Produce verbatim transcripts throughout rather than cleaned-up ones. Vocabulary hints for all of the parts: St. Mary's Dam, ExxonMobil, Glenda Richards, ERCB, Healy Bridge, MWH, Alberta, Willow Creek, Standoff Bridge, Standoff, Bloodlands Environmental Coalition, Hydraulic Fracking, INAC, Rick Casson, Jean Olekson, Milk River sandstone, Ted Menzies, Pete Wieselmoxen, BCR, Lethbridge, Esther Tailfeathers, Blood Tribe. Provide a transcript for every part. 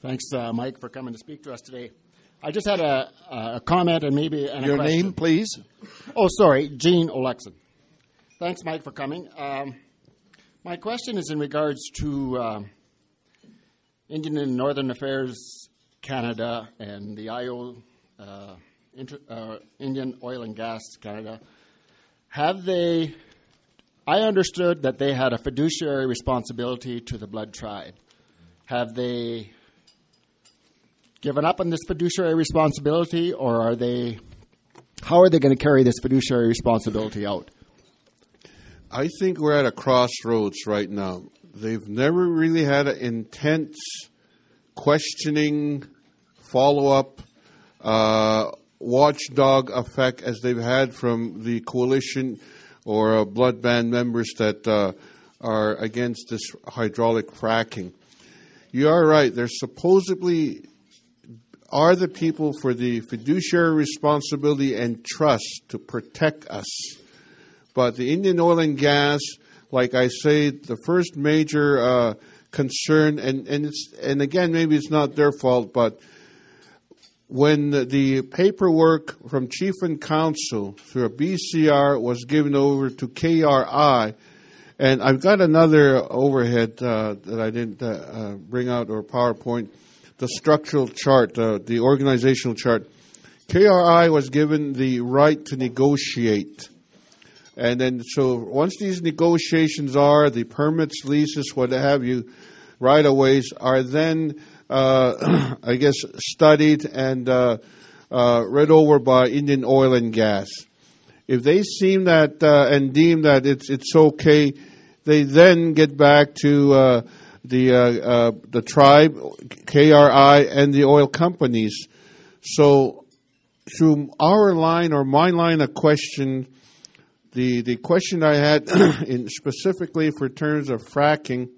Thanks, uh, Mike, for coming to speak to us today. I just had a, a comment and maybe an Your a question. name, please. Oh, sorry, Jean Olekson. Thanks, Mike, for coming. Um, my question is in regards to uh, Indian and Northern Affairs Canada and the I O, uh, inter, uh, Indian Oil and Gas Canada. Have they, I understood that they had a fiduciary responsibility to the Blood Tribe. Have they given up on this fiduciary responsibility, or are they, how are they going to carry this fiduciary responsibility out? I think we're at a crossroads right now. They've never really had an intense questioning, follow-up, uh, watchdog effect as they've had from the coalition or uh, blood band members that uh, are against this hydraulic fracking. You are right. They're supposedly are the people for the fiduciary responsibility and trust to protect us. But the Indian oil and gas, like I say, the first major uh, concern, and, and it's and again, maybe it's not their fault, but when the, the paperwork from Chief and Council through a B C R was given over to K R I, and I've got another overhead uh, that I didn't uh, uh, bring out, or PowerPoint, the structural chart, uh, the organizational chart. K R I was given the right to negotiate. And then, so once these negotiations are, the permits, leases, what have you, right-of-ways are then, uh, I guess, studied and uh, uh, read over by Indian Oil and Gas. If they seem that uh, and deem that it's it's okay, they then get back to uh, the uh, uh, the tribe, K R I, and the oil companies. So through our line or my line of question, The the question I had in specifically for terms of fracking,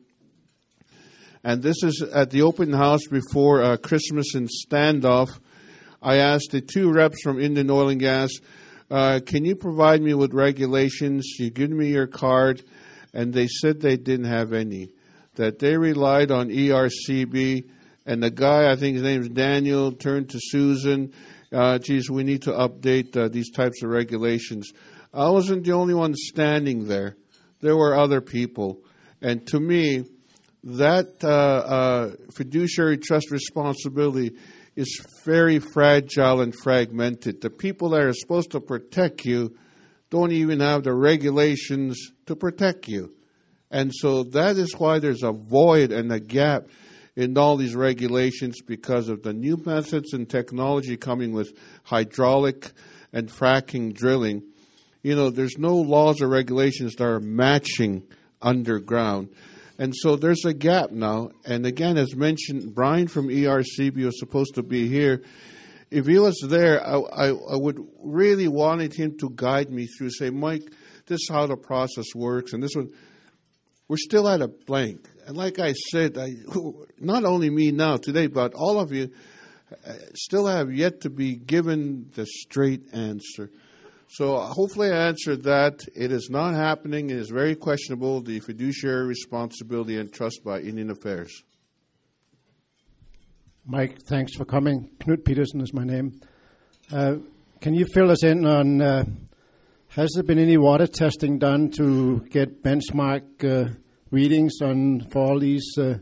and this is at the open house before uh, Christmas in Standoff, I asked the two reps from Indian Oil and Gas, uh, can you provide me with regulations? You give me your card, and they said they didn't have any, that they relied on E R C B, and the guy, I think his name is Daniel, turned to Susan, uh, geez, we need to update uh, these types of regulations. I wasn't the only one standing there. There were other people. And to me, that uh, uh, fiduciary trust responsibility is very fragile and fragmented. The people that are supposed to protect you don't even have the regulations to protect you. And so that is why there's a void and a gap in all these regulations because of the new methods and technology coming with hydraulic and fracking drilling. You know, there's no laws or regulations that are matching underground. And so there's a gap now. And again, as mentioned, Brian from E R C B was supposed to be here. If he was there, I, I, I would really wanted him to guide me through, say, Mike, this is how the process works. And this one, we're still at a blank. And like I said, I, not only me now today, but all of you still have yet to be given the straight answer. So hopefully I answered that. It is not happening. It is very questionable, the fiduciary responsibility and trust by Indian Affairs. Mike, thanks for coming. Knut Peterson is my name. Uh, can you fill us in on, uh, has there been any water testing done to get benchmark uh, readings on for all these uh,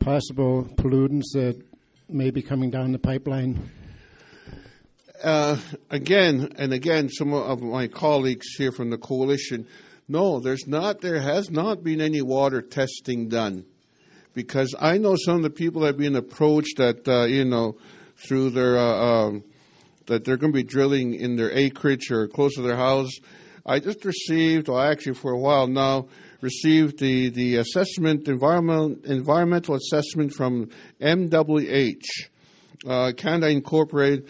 possible pollutants that may be coming down the pipeline? Uh, again and again, some of my colleagues here from the coalition, no, there's not. There has not been any water testing done, because I know some of the people have been approached that uh, you know through their uh, um, that they're going to be drilling in their acreage or close to their house. I just received, or actually for a while now, received the the assessment environment environmental assessment from M W H, uh, Canada Incorporated,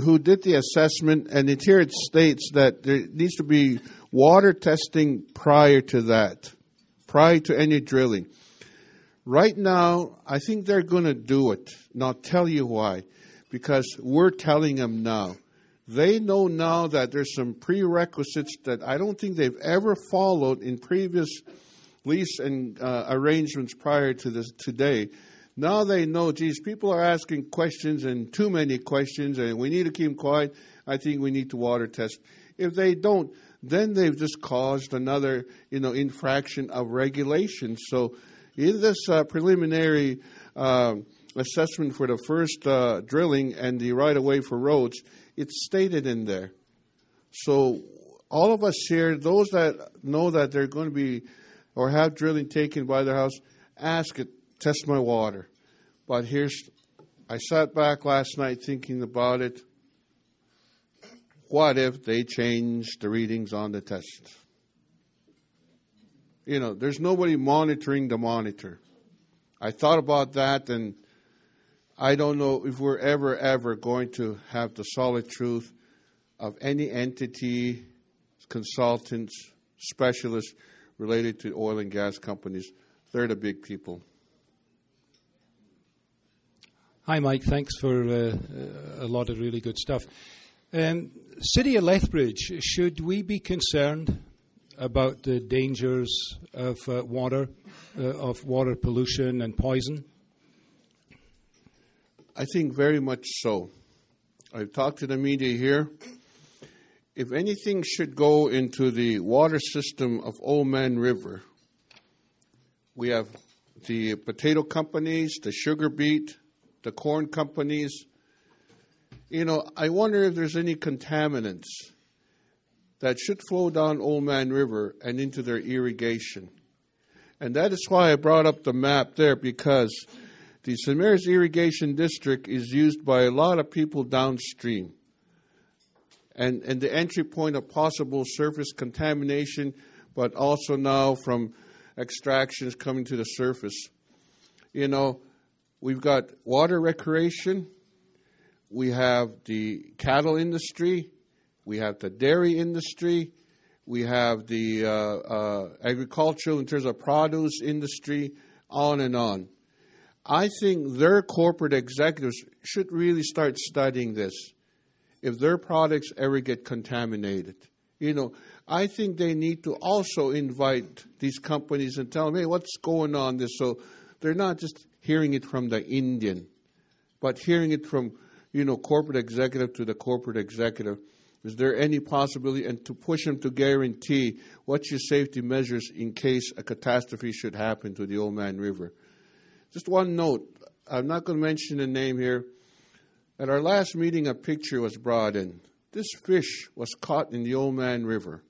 who did the assessment, and it here it states that there needs to be water testing prior to that, prior to any drilling. Right now, I think they're going to do it, and I'll tell you why, because we're telling them now. They know now that there's some prerequisites that I don't think they've ever followed in previous lease and uh, arrangements prior to this today. Now they know, geez, people are asking questions and too many questions, and we need to keep them quiet. I think we need to water test. If they don't, then they've just caused another, you know, infraction of regulation. So in this uh, preliminary uh, assessment for the first uh, drilling and the right-of-way for roads, it's stated in there. So all of us here, those that know that they're going to be or have drilling taken by their house, ask it, test my water. But here's, I sat back last night thinking about it. What if they change the readings on the test? You know, there's nobody monitoring the monitor. I thought about that, and I don't know if we're ever, ever going to have the solid truth of any entity, consultants, specialists related to oil and gas companies. They're the big people. Hi, Mike. Thanks for uh, a lot of really good stuff. Um, City of Lethbridge, should we be concerned about the dangers of uh, water, uh, of water pollution and poison? I think very much so. I've talked to the media here. If anything should go into the water system of Old Man River, we have the potato companies, the sugar beet, the corn companies. You know, I wonder if there's any contaminants that should flow down Old Man River and into their irrigation. And that is why I brought up the map there, because the Saint Mary's Irrigation District is used by a lot of people downstream. And, and the entry point of possible surface contamination, but also now from extractions coming to the surface. You know, we've got water recreation. We have the cattle industry, we have the dairy industry, we have the uh, uh, agricultural in terms of produce industry, on and on. I think their corporate executives should really start studying this, if their products ever get contaminated. You know, I think they need to also invite these companies and tell them, hey, what's going on this? So they're not just hearing it from the Indian, but hearing it from, you know, corporate executive to the corporate executive. Is there any possibility? And to push them to guarantee what's your safety measures in case a catastrophe should happen to the Old Man River. Just one note. I'm not going to mention the name here. At our last meeting, a picture was brought in. This fish was caught in the Old Man River,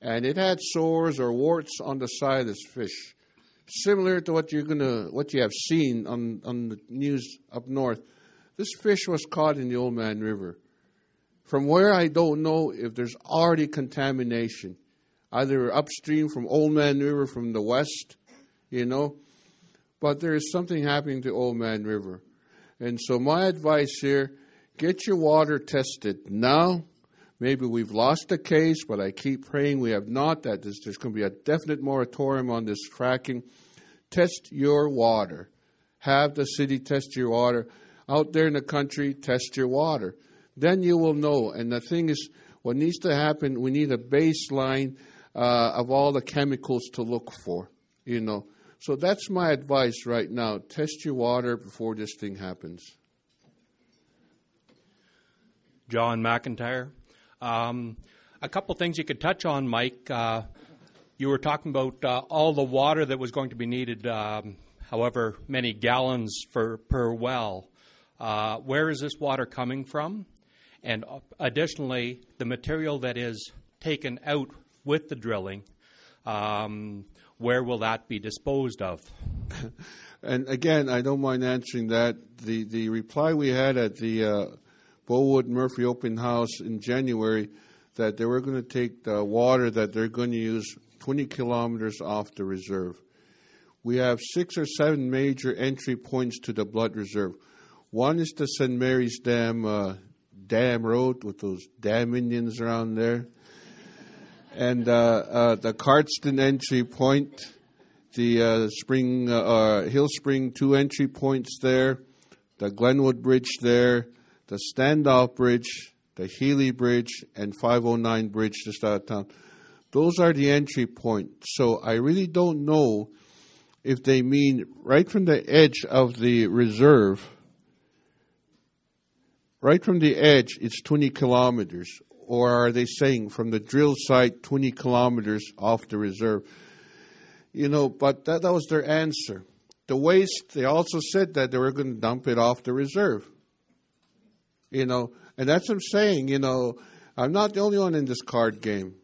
and it had sores or warts on the side of this fish, similar to what you're going to, what you have seen on, on the news up north. This fish was caught in the Old Man River. From where, I don't know if there's already contamination, either upstream from Old Man River from the west, you know, but there is something happening to Old Man River. And so my advice here, get your water tested now. Maybe we've lost the case, but I keep praying we have not, that there's, there's going to be a definite moratorium on this fracking. Test your water. Have the city test your water. Out there in the country, test your water. Then you will know. And the thing is, what needs to happen, we need a baseline uh, of all the chemicals to look for, you know. So that's my advice right now. Test your water before this thing happens. John McIntyre. Um, a couple things you could touch on, Mike. Uh, you were talking about uh, all the water that was going to be needed, um, however many gallons for, per well. Uh, where is this water coming from? And additionally, the material that is taken out with the drilling, um, where will that be disposed of? And again, I don't mind answering that. The the reply we had at the uh, Bowood Murphy Open House in January, that they were going to take the water that they're going to use twenty kilometers off the reserve. We have six or seven major entry points to the Blood Reserve. One is the Saint Mary's Dam uh, Dam Road with those Dam Indians around there, and uh, uh, the Cardston entry point, the uh, Spring uh, uh, Hill Spring two entry points there, the Glenwood Bridge there, the Standoff Bridge, the Healy Bridge, and five oh nine Bridge just out of town. Those are the entry points. So I really don't know if they mean right from the edge of the reserve, right from the edge, it's twenty kilometers, or are they saying from the drill site twenty kilometers off the reserve? You know, but that, that was their answer. The waste, they also said that they were going to dump it off the reserve. You know, and that's what I'm saying, you know, I'm not the only one in this card game,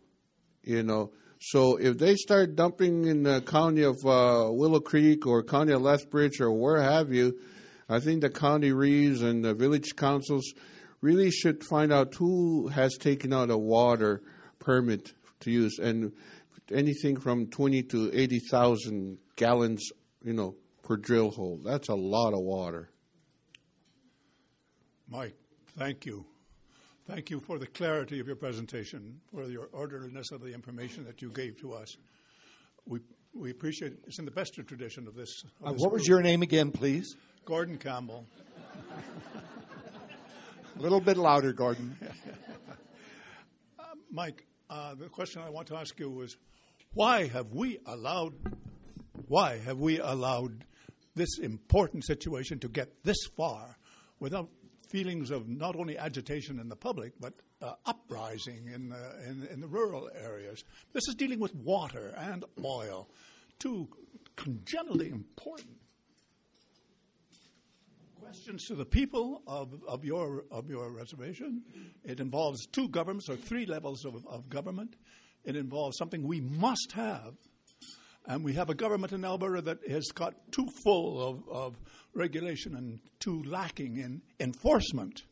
you know. So if they start dumping in the county of uh, Willow Creek or county of Lethbridge or where have you, I think the county reeves and the village councils really should find out who has taken out a water permit to use, and anything from twenty to eighty thousand gallons, you know, per drill hole. That's a lot of water. Mike, thank you. Thank you for the clarity of your presentation, for your orderliness of the information that you gave to us. We we appreciate it. It's in the best tradition of this. Of uh, this what group. Was your name again, please? Gordon Campbell. A little bit louder, Gordon. uh, Mike, uh, the question I want to ask you is, why have we allowed? Why have we allowed this important situation to get this far without feelings of not only agitation in the public, but uh, uprising in the, in, in the rural areas? This is dealing with water and oil, two congenitally important questions to the people of, of your of your reservation. It involves two governments or three levels of, of government. It involves something we must have. And we have a government in Alberta that has got too full of, of regulation and too lacking in enforcement.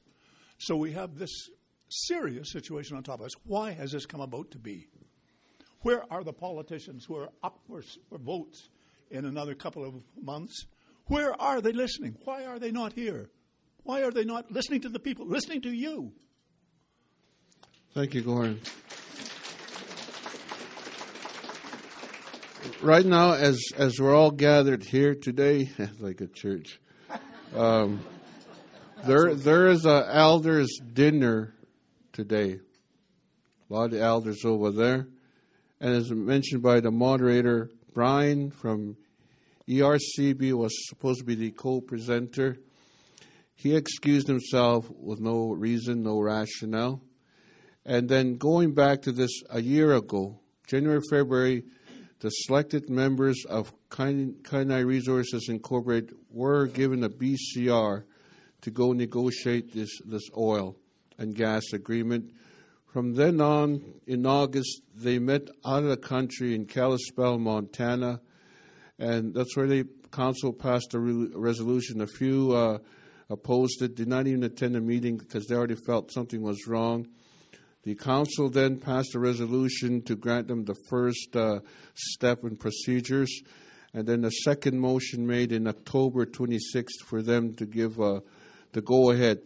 So we have this serious situation on top of us. Why has this come about to be? Where are the politicians who are up for, for votes in another couple of months? Where are they listening? Why are they not here? Why are they not listening to the people, listening to you? Thank you, Gordon. Right now, as as we're all gathered here today, like a church, um, there there is a elders' dinner today. A lot of elders over there. And as mentioned by the moderator, Brian from E R C B was supposed to be the co-presenter. He excused himself with no reason, no rationale. And then going back to this a year ago, January, February, the selected members of Kainai Resources Incorporated were given a B C R to go negotiate this, this oil and gas agreement. From then on, in August, they met out of the country in Kalispell, Montana, and that's where the council passed a re- resolution. A few uh, opposed it, did not even attend the meeting because they already felt something was wrong. The council then passed a resolution to grant them the first uh, step in procedures, and then a second motion made in October twenty-sixth for them to give uh, the go-ahead.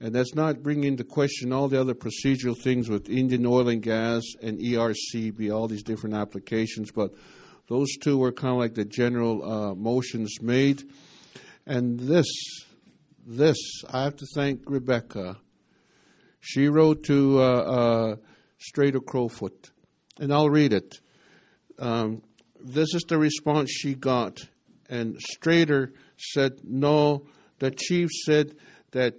And that's not bringing into question all the other procedural things with Indian Oil and Gas and E R C B, all these different applications, but those two were kind of like the general uh, motions made. And this, this, I have to thank Rebecca. She wrote to uh, uh, Strader Crowfoot, and I'll read it. Um, this is the response she got, and Strader said, no, the chief said that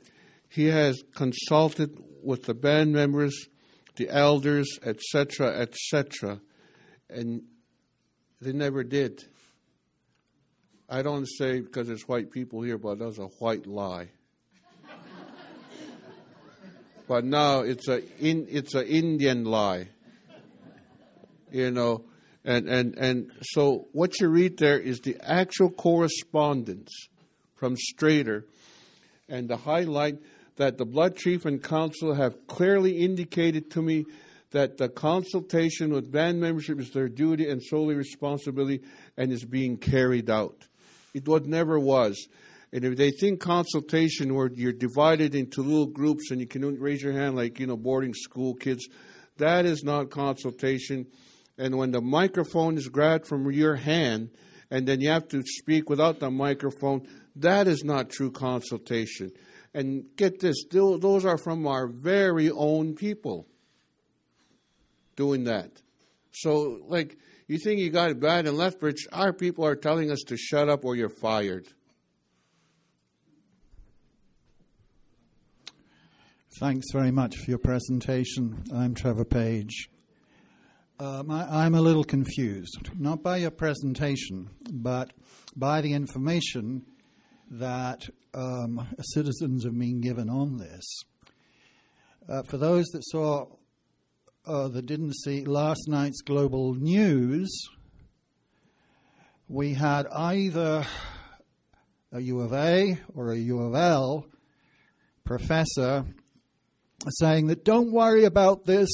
he has consulted with the band members, the elders, et cetera, et cetera, and they never did. I don't say because there's white people here, but that was a white lie. But now it's a in, it's an Indian lie, you know, and, and and so what you read there is the actual correspondence from Strader, and the highlight that the Blood Chief and Council have clearly indicated to me that the consultation with band membership is their duty and solely responsibility, and is being carried out. It was never was. And if they think consultation where you're divided into little groups and you can raise your hand like, you know, boarding school kids, that is not consultation. And when the microphone is grabbed from your hand and then you have to speak without the microphone, that is not true consultation. And get this, those are from our very own people doing that. So, like, You think you got it bad in Lethbridge? Our people are telling us to shut up or you're fired. Thanks very much for your presentation. I'm Trevor Page. Um, I, I'm a little confused, not by your presentation, but by the information that um, citizens have been given on this. Uh, for those that saw, uh, that didn't see last night's Global News, we had either a U of A or a U of L professor saying that don't worry about this,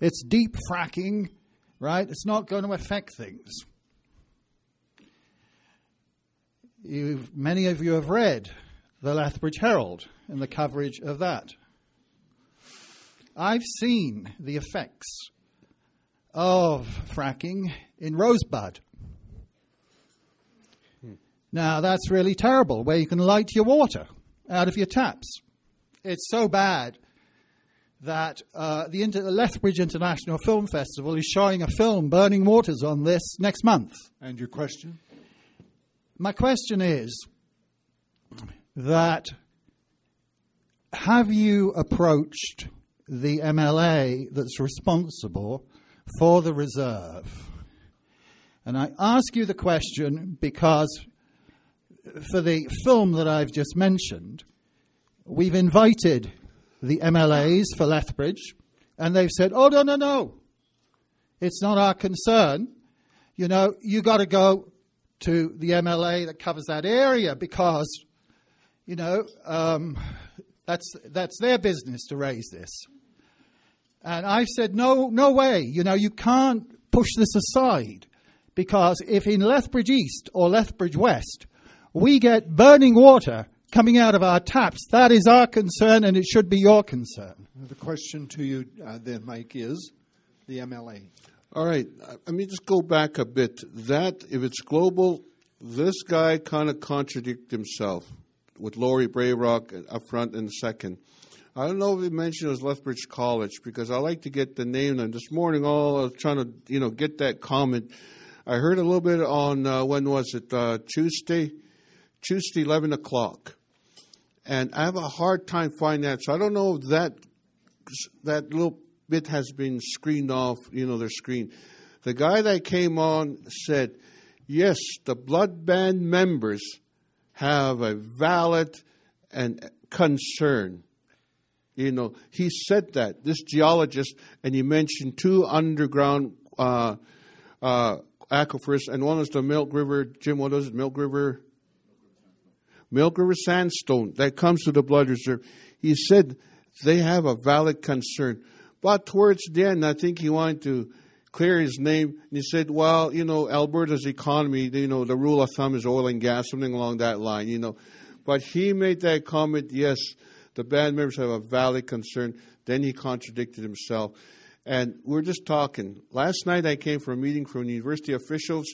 it's deep fracking, right? It's not going to affect things. You've, many of you have read the Lethbridge Herald and the coverage of that. I've seen the effects of fracking in Rosebud. Hmm. Now, that's really terrible, where you can light your water out of your taps. It's so bad that uh, the Inter- Lethbridge International Film Festival is showing a film, Burning Waters, on this next month. And your question? My question is that have you approached the M L A that's responsible for the reserve? And I ask you the question because for the film that I've just mentioned, we've invited the M L As for Lethbridge, and they've said, oh, no, no, no, it's not our concern. You know, you got to go to the M L A that covers that area because, you know, um, that's that's their business to raise this. And I've said, no, no way. You know, you can't push this aside because if in Lethbridge East or Lethbridge West we get burning water coming out of our taps, that is our concern and it should be your concern. The question to you uh, then, Mike, is the M L A. All right. I mean, just go back a bit. That, if it's global, this guy kind of contradicted himself with Laurie Brayrock up front and second. I don't know if he mentioned it was Lethbridge College because I like to get the name. And this morning, all I was trying to, you know, get that comment. I heard a little bit on, uh, when was it, uh, Tuesday? Tuesday, eleven o'clock. And I have a hard time finding that. So I don't know if that that little bit has been screened off, you know, their screen. The guy that came on said, yes, the blood band members have a valid and concern. You know, he said that, this geologist, and he mentioned two underground uh, uh, aquifers, and one is the Milk River, Jim, what is it, Milk River? Milk River sandstone that comes to the Blood Reserve. He said they have a valid concern. But towards the end, I think he wanted to clear his name. And he said, well, you know, Alberta's economy, you know, the rule of thumb is oil and gas, something along that line, you know. But he made that comment, yes, the band members have a valid concern. Then he contradicted himself. And we're just talking. Last night I came for a meeting from university officials.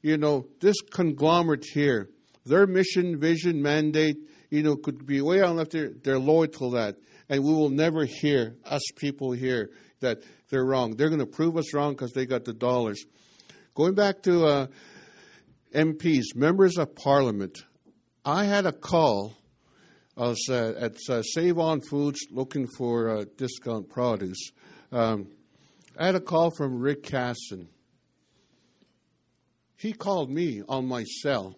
You know, this conglomerate here, their mission, vision, mandate, you know, could be way out left there. They're loyal to that. And we will never hear, us people here, that they're wrong. They're going to prove us wrong because they got the dollars. Going back to uh, M Ps, members of parliament, I had a call. I was uh, at uh, Save On Foods looking for uh, discount produce. Um, I had a call from Rick Casson. He called me on my cell.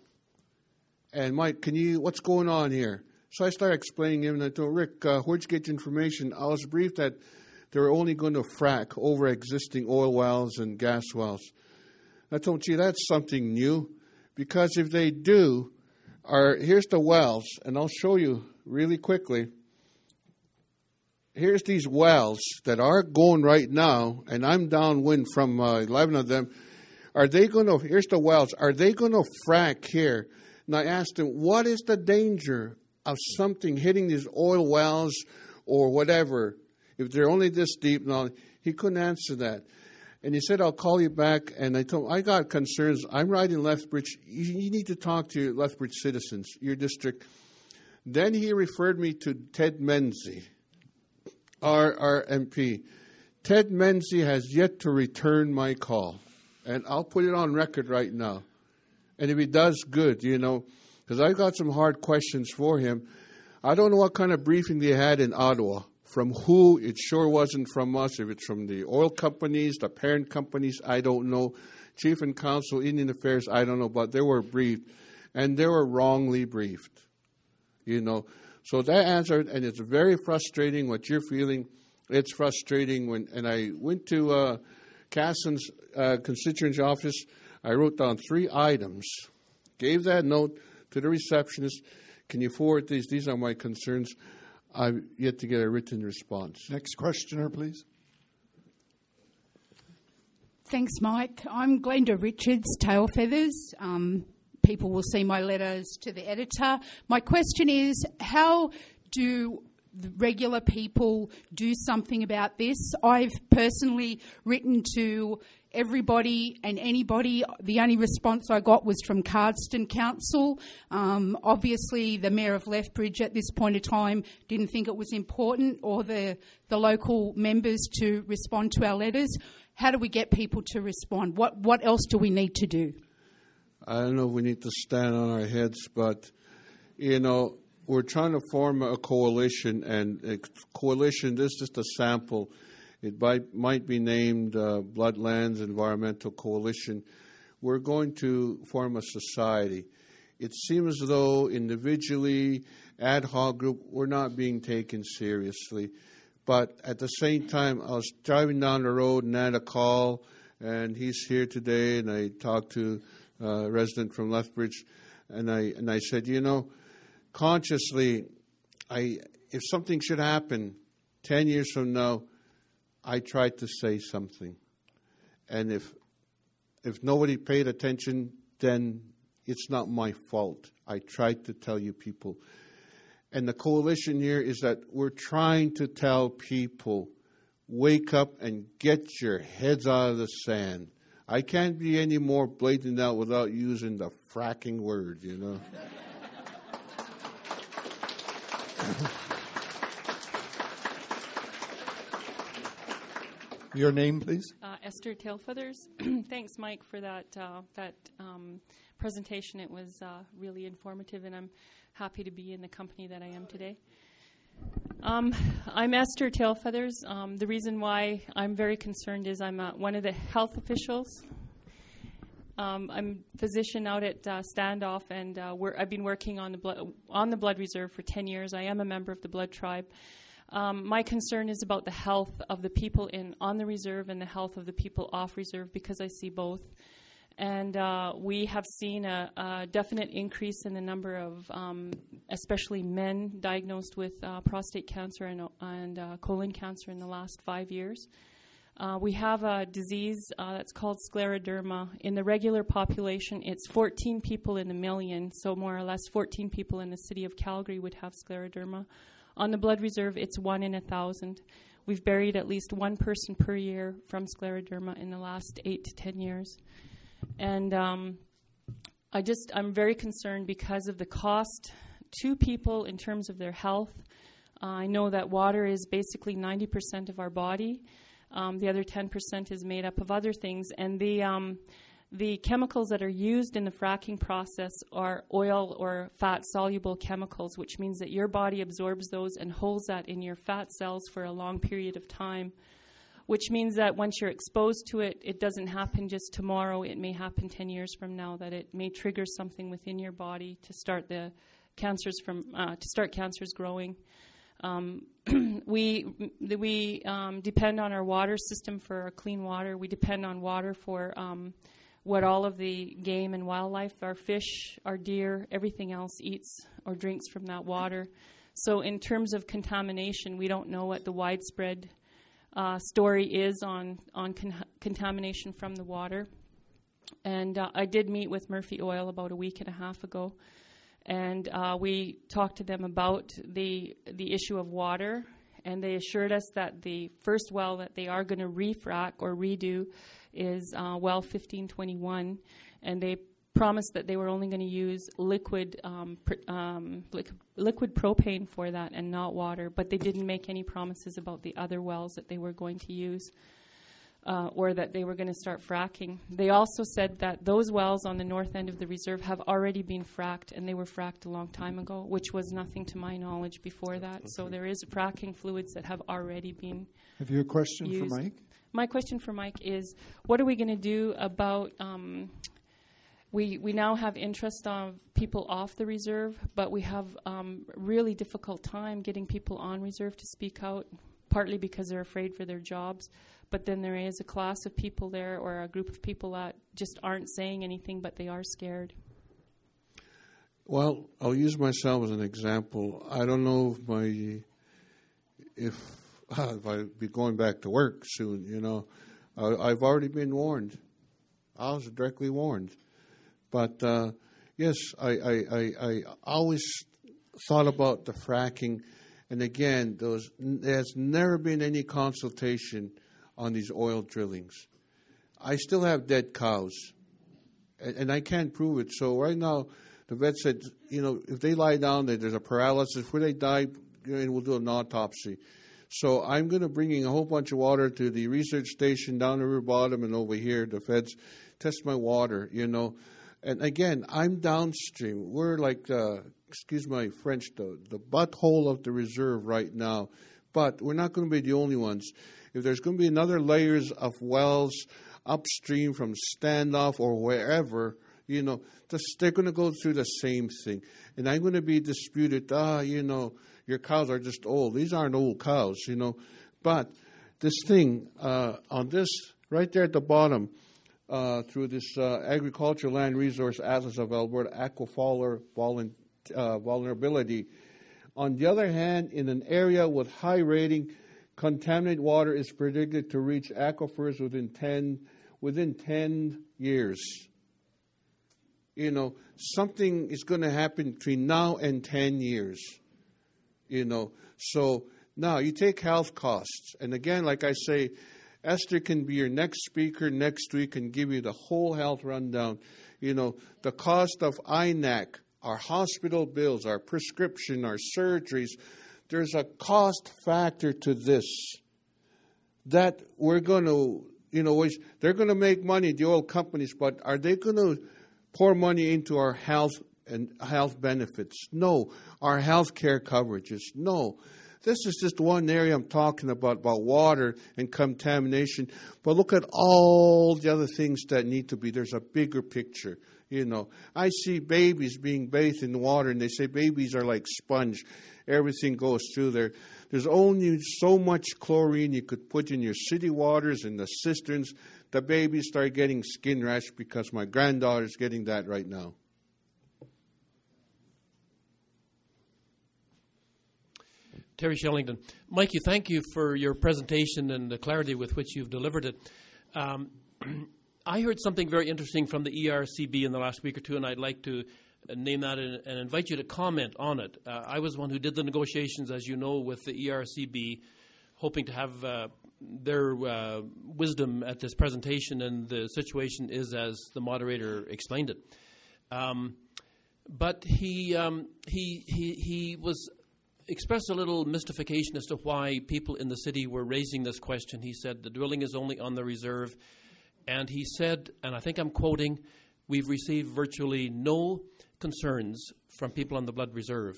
And Mike, can you? What's going on here? So I started explaining him, and I told Rick, uh, "Where'd you get your information?" I was briefed that they were only going to frack over existing oil wells and gas wells. I told him, "Gee, that's something new, because if they do, are here's the wells, and I'll show you really quickly. Here's these wells that are going right now, and I'm downwind from uh, eleven of them. Are they going to? Here's the wells. Are they going to frack here?" And I asked him, what is the danger of something hitting these oil wells or whatever, if they're only this deep? And all, he couldn't answer that. And he said, I'll call you back. And I told him, I got concerns. I'm riding Lethbridge. You, you need to talk to your Lethbridge citizens, your district. Then he referred me to Ted Menzies, our, our M P. Ted Menzies has yet to return my call. and I'll put it on record right now. And if he does, good, you know, because I got some hard questions for him. I don't know what kind of briefing they had in Ottawa, from who. It sure wasn't from us. If it's from the oil companies, the parent companies, I don't know. Chief and Counsel, Indian Affairs, I don't know, but they were briefed, and they were wrongly briefed, you know. So that answered, and it's very frustrating what you're feeling. It's frustrating. When, and I went to uh, Casson's uh, constituency office. I wrote down three items, gave that note to the receptionist. Can you forward these? These are my concerns. I've yet to get a written response. Next questioner, please. Thanks, Mike. I'm Glenda Richards, Tailfeathers. Um, people will see my letters to the editor. My question is, how do regular people do something about this? I've personally written to everybody and anybody. The only response I got was from Cardston Council. Um, obviously, the Mayor of Lethbridge at this point of time didn't think it was important, or the, the local members, to respond to our letters. How do we get people to respond? What, what else do we need to do? I don't know if we need to stand on our heads, but, you know, we're trying to form a coalition, and a coalition, this is the sample. It might be named uh, Bloodlands Environmental Coalition. We're going to form a society. It seems as though individually, ad hoc group, we're not being taken seriously. But at the same time, I was driving down the road and had a call, and he's here today, and I talked to a resident from Lethbridge, and I and I said, you know, consciously, I if something should happen ten years from now, I tried to say something. And if if nobody paid attention, then it's not my fault. I tried to tell you people. And the coalition here is that we're trying to tell people, wake up and get your heads out of the sand. I can't be any more blatant out without using the fracking word, you know. Your name, please. Uh, Esther Tailfeathers. Thanks, Mike, for that uh, that um, presentation. It was uh, really informative, and I'm happy to be in the company that I am today. Um, I'm Esther Tailfeathers. Um, the reason why I'm very concerned is I'm uh, one of the health officials. Um, I'm a physician out at uh, Standoff, and uh, we're, I've been working on the blood on the Blood Reserve for ten years. I am a member of the Blood Tribe. Um, my concern is about the health of the people in on the reserve and the health of the people off reserve, because I see both. And uh, we have seen a, a definite increase in the number of, um, especially men, diagnosed with uh, prostate cancer and, and uh, colon cancer in the last five years. Uh, we have a disease uh, that's called scleroderma. In the regular population, it's fourteen people in a million, so more or less fourteen people in the city of Calgary would have scleroderma. On the Blood Reserve, it's one in a thousand. We've buried at least one person per year from scleroderma in the last eight to ten years. And um, I just, I'm very concerned because of the cost to people in terms of their health. Uh, I know that water is basically ninety percent of our body. Um, the other ten percent is made up of other things. And the um, the chemicals that are used in the fracking process are oil or fat-soluble chemicals, which means that your body absorbs those and holds that in your fat cells for a long period of time, which means that once you're exposed to it, it doesn't happen just tomorrow. It may happen ten years from now, that it may trigger something within your body to start the cancers from uh, to start cancers growing. Um, we we um, depend on our water system for our clean water. We depend on water for um, what all of the game and wildlife, our fish, our deer, everything else eats or drinks from that water. So in terms of contamination, we don't know what the widespread uh, story is on, on con- contamination from the water. And uh, I did meet with Murphy Oil about a week and a half ago, and uh, we talked to them about the the issue of water, and they assured us that the first well that they are going to refrack or redo is uh, well fifteen twenty-one, and they promised that they were only going to use liquid um, pr- um, li- liquid propane for that and not water, but they didn't make any promises about the other wells that they were going to use. uh, or that they were going to start fracking. They also said that those wells on the north end of the reserve have already been fracked, and they were fracked a long time ago, which was nothing to my knowledge before that. So there is fracking fluids that have already been Have you a question used. for Mike? My question for Mike is, what are we going to do about... Um, We we now have interest of people off the reserve, but we have um, really difficult time getting people on reserve to speak out, partly because they're afraid for their jobs. But then there is a class of people there, or a group of people that just aren't saying anything, but they are scared. Well, I'll use myself as an example. I don't know if my if ah, if I'd be going back to work soon. You know, I, I've already been warned. I was directly warned. But, uh, yes, I, I, I, I always thought about the fracking. And, again, there was, there's never been any consultation on these oil drillings. I still have dead cows, and, and I can't prove it. So right now the vet said, you know, if they lie down there, there's a paralysis. Where they die, we'll do an autopsy. So I'm going to bring a whole bunch of water to the research station down the river bottom and over here. The feds test my water, you know. And again, I'm downstream. We're like, uh, excuse my French, the, the butthole of the reserve right now. But we're not going to be the only ones. If there's going to be another layers of wells upstream from Standoff or wherever, you know, this, they're going to go through the same thing. And I'm going to be disputed, ah, you know, your cows are just old. These aren't old cows, you know. But this thing uh, on this, right there at the bottom, Uh, through this uh, Agriculture Land Resource Atlas of Alberta, Aquifer volunt- uh, Vulnerability. On the other hand, in an area with high rating, contaminated water is predicted to reach aquifers within ten, within ten years. You know, something is going to happen between now and ten years. You know, so now you take health costs. And again, like I say, Esther can be your next speaker next week and give you the whole health rundown. You know, the cost of I N A C, our hospital bills, our prescription, our surgeries, there's a cost factor to this that we're going to, you know, they're going to make money, the oil companies, but are they going to pour money into our health and health benefits? No. Our health care coverages? No. This is just one area I'm talking about, about water and contamination. But look at all the other things that need to be. There's a bigger picture, you know. I see babies being bathed in water, and they say babies are like sponge. Everything goes through there. There's only so much chlorine you could put in your city waters and the cisterns. The babies start getting skin rash because my granddaughter's getting that right now. Terry Shellington. Mikey, thank you for your presentation and the clarity with which you've delivered it. Um, I heard something very interesting from the E R C B in the last week or two, and I'd like to name that and, and invite you to comment on it. Uh, I was one who did the negotiations, as you know, with the E R C B, hoping to have uh, their uh, wisdom at this presentation, and the situation is as the moderator explained it. Um, but he, um, he he he was... expressed a little mystification as to why people in the city were raising this question. He said the drilling is only on the reserve. And he said, and I think I'm quoting, we've received virtually no concerns from people on the Blood Reserve.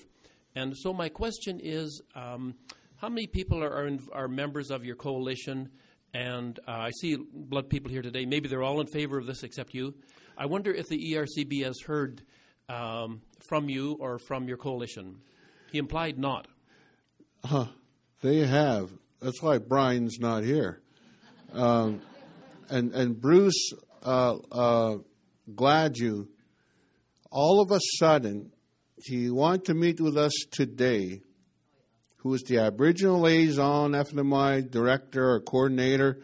And so my question is, um, how many people are, are, in, are members of your coalition? And uh, I see Blood people here today. Maybe they're all in favor of this except you. I wonder if the E R C B has heard um, from you or from your coalition. He implied not. Huh. They have. That's why Brian's not here. Um, and and Bruce uh, uh, Gladue, all of a sudden, he wanted to meet with us today, who is the Aboriginal Liaison, F N M I director or coordinator.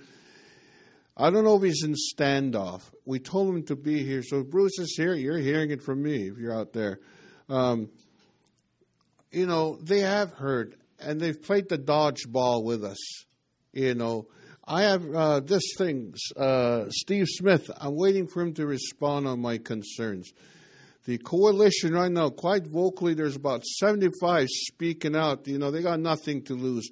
I don't know if he's in Standoff. We told him to be here. So if Bruce is here, you're hearing it from me if you're out there. Um You know, they have heard, and they've played the dodgeball with us. You know, I have uh, this thing, uh, Steve Smith, I'm waiting for him to respond on my concerns. The coalition right now, quite vocally, there's about seventy-five speaking out. You know, they got nothing to lose.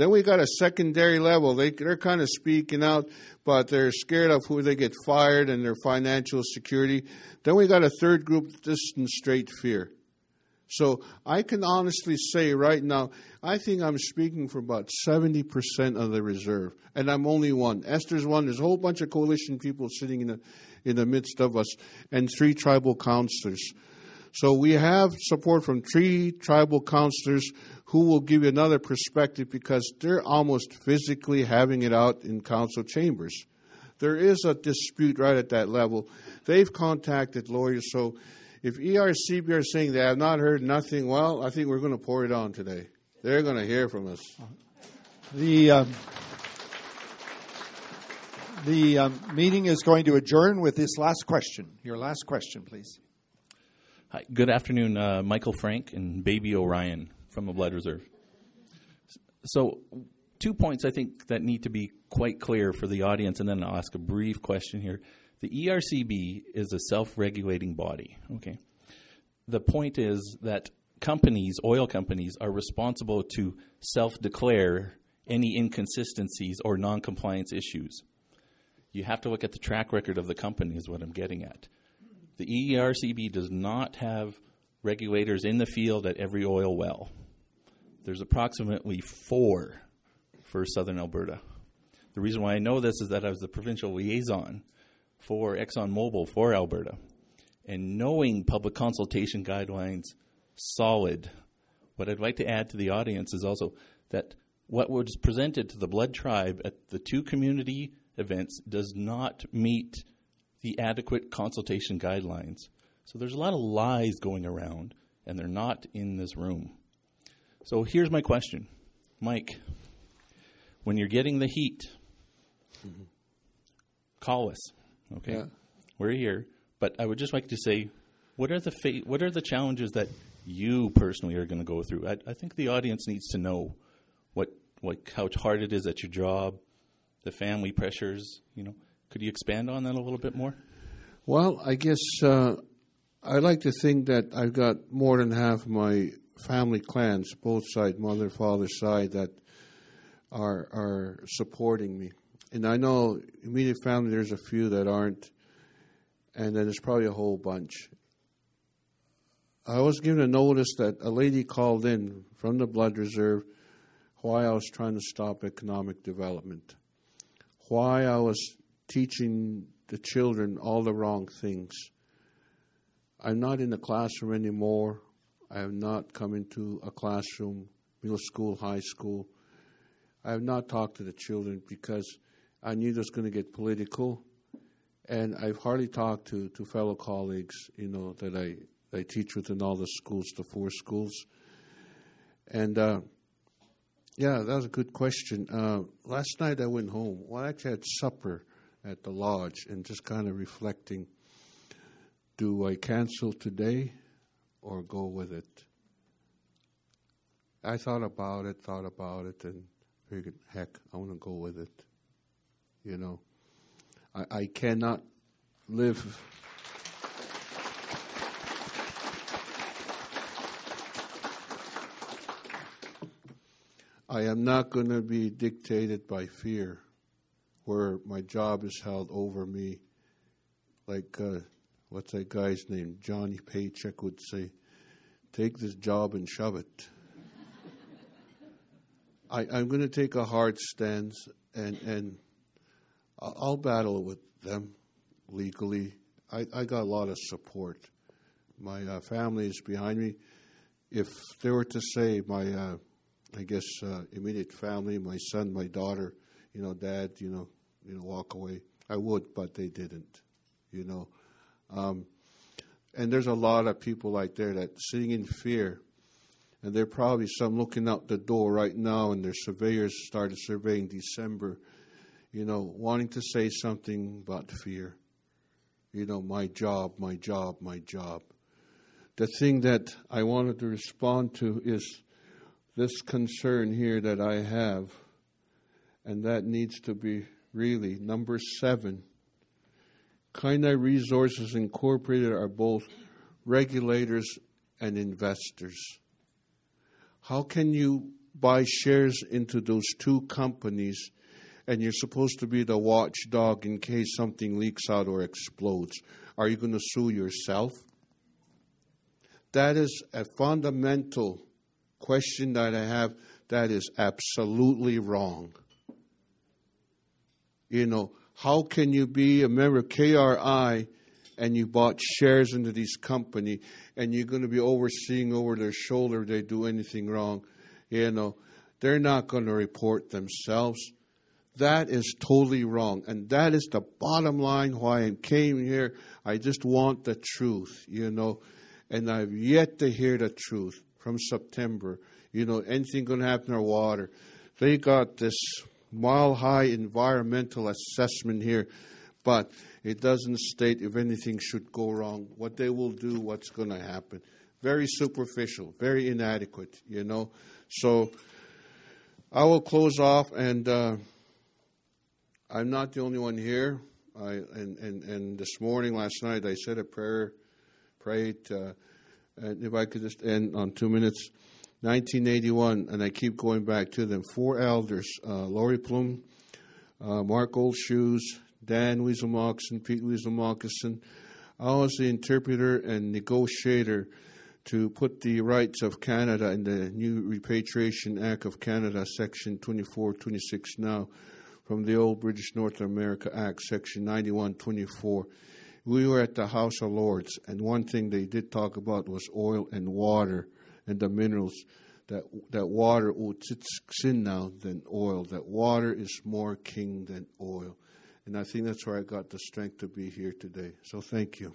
Then we got a secondary level. They, they're kind of speaking out, but they're scared of who they get fired and their financial security. Then we got a third group, just in straight fear. So I can honestly say right now, I think I'm speaking for about seventy percent of the reserve, and I'm only one. Esther's one. There's a whole bunch of coalition people sitting in the, in the midst of us, and three tribal councillors. So we have support from three tribal councillors who will give you another perspective, because they're almost physically having it out in council chambers. There is a dispute right at that level. They've contacted lawyers, so if E R C B are saying they have not heard nothing, well, I think we're going to pour it on today. They're going to hear from us. The um, the um, meeting is going to adjourn with this last question. Your last question, please. Hi, good afternoon. Uh, Michael Frank and Baby O'Ryan from the Blood Reserve. So two points I think that need to be quite clear for the audience, and then I'll ask a brief question here. The E R C B is a self-regulating body, okay? The point is that companies, oil companies, are responsible to self-declare any inconsistencies or non-compliance issues. You have to look at the track record of the company is what I'm getting at. The E R C B does not have regulators in the field at every oil well. There's approximately four for southern Alberta. The reason why I know this is that I was the provincial liaison for ExxonMobil for Alberta. And knowing public consultation guidelines solid, what I'd like to add to the audience is also that what was presented to the Blood Tribe at the two community events does not meet the adequate consultation guidelines. So there's a lot of lies going around, and they're not in this room. So here's my question. Mike, when you're getting the heat, mm-hmm. call us. Okay, yeah. We're here, but I would just like to say, what are the fa- what are the challenges that you personally are going to go through? I, I think the audience needs to know what what how hard it is at your job, the family pressures. You know, could you expand on that a little bit more? Well, I guess uh, I like to think that I've got more than half my family clans, both sides, mother, father side, that are are supporting me. And I know immediate family, there's a few that aren't, and then there's probably a whole bunch. I was given a notice that a lady called in from the Blood Reserve why I was trying to stop economic development, why I was teaching the children all the wrong things. I'm not in the classroom anymore. I have not come into a classroom, middle school, high school. I have not talked to the children because I knew it was going to get political, and I've hardly talked to, to fellow colleagues, you know, that I, I teach within all the schools, the four schools. And, uh, yeah, that was a good question. Uh, last night I went home. Well, I actually had supper at the lodge and just kind of reflecting, do I cancel today or go with it? I thought about it, thought about it, and figured, heck, I want to go with it. You know, I, I cannot live. I am not going to be dictated by fear, where my job is held over me. Like, uh, what's that guy's name? Johnny Paycheck would say, take this job and shove it. I, I'm going to take a hard stance, and, and I'll battle with them legally. I, I got a lot of support. My uh, family is behind me. If they were to say my, uh, I guess, uh, immediate family, my son, my daughter, you know, dad, you know, you know, walk away, I would, but they didn't, you know. Um, and there's a lot of people out there that sitting in fear. And there are probably some looking out the door right now, and their surveyors started surveying December, you know, wanting to say something about fear. You know, my job, my job, my job. The thing that I wanted to respond to is this concern here that I have, and that needs to be really number seven. Kainai Resources Incorporated are both regulators and investors. How can you buy shares into those two companies, and you're supposed to be the watchdog in case something leaks out or explodes. Are you going to sue yourself? That is a fundamental question that I have that is absolutely wrong. You know, how can you be a member of K R I and you bought shares into this company and you're going to be overseeing over their shoulder if they do anything wrong? You know, they're not going to report themselves. That is totally wrong. And that is the bottom line why I came here. I just want the truth, you know. And I've yet to hear the truth from September. You know, anything going to happen to our water. They got this mile-high environmental assessment here, but it doesn't state if anything should go wrong, what they will do, what's going to happen. Very superficial, very inadequate, you know. So I will close off, and uh, I'm not the only one here. I and, and, and this morning, last night, I said a prayer, prayed, uh, and if I could just end on two minutes. nineteen eighty-one, and I keep going back to them, four elders, uh, Laurie Plum, uh, Mark Oldshoes, Dan Wieselmoxen, Pete Wieselmoxen. I was the interpreter and negotiator to put the rights of Canada in the new Repatriation Act of Canada, Section twenty-four twenty-six now, from the old British North America Act, Section ninety-one twenty-four. We were at the House of Lords, and one thing they did talk about was oil and water and the minerals. That that water, oh, it's sin now than oil. That water is more king than oil. And I think that's where I got the strength to be here today. So thank you.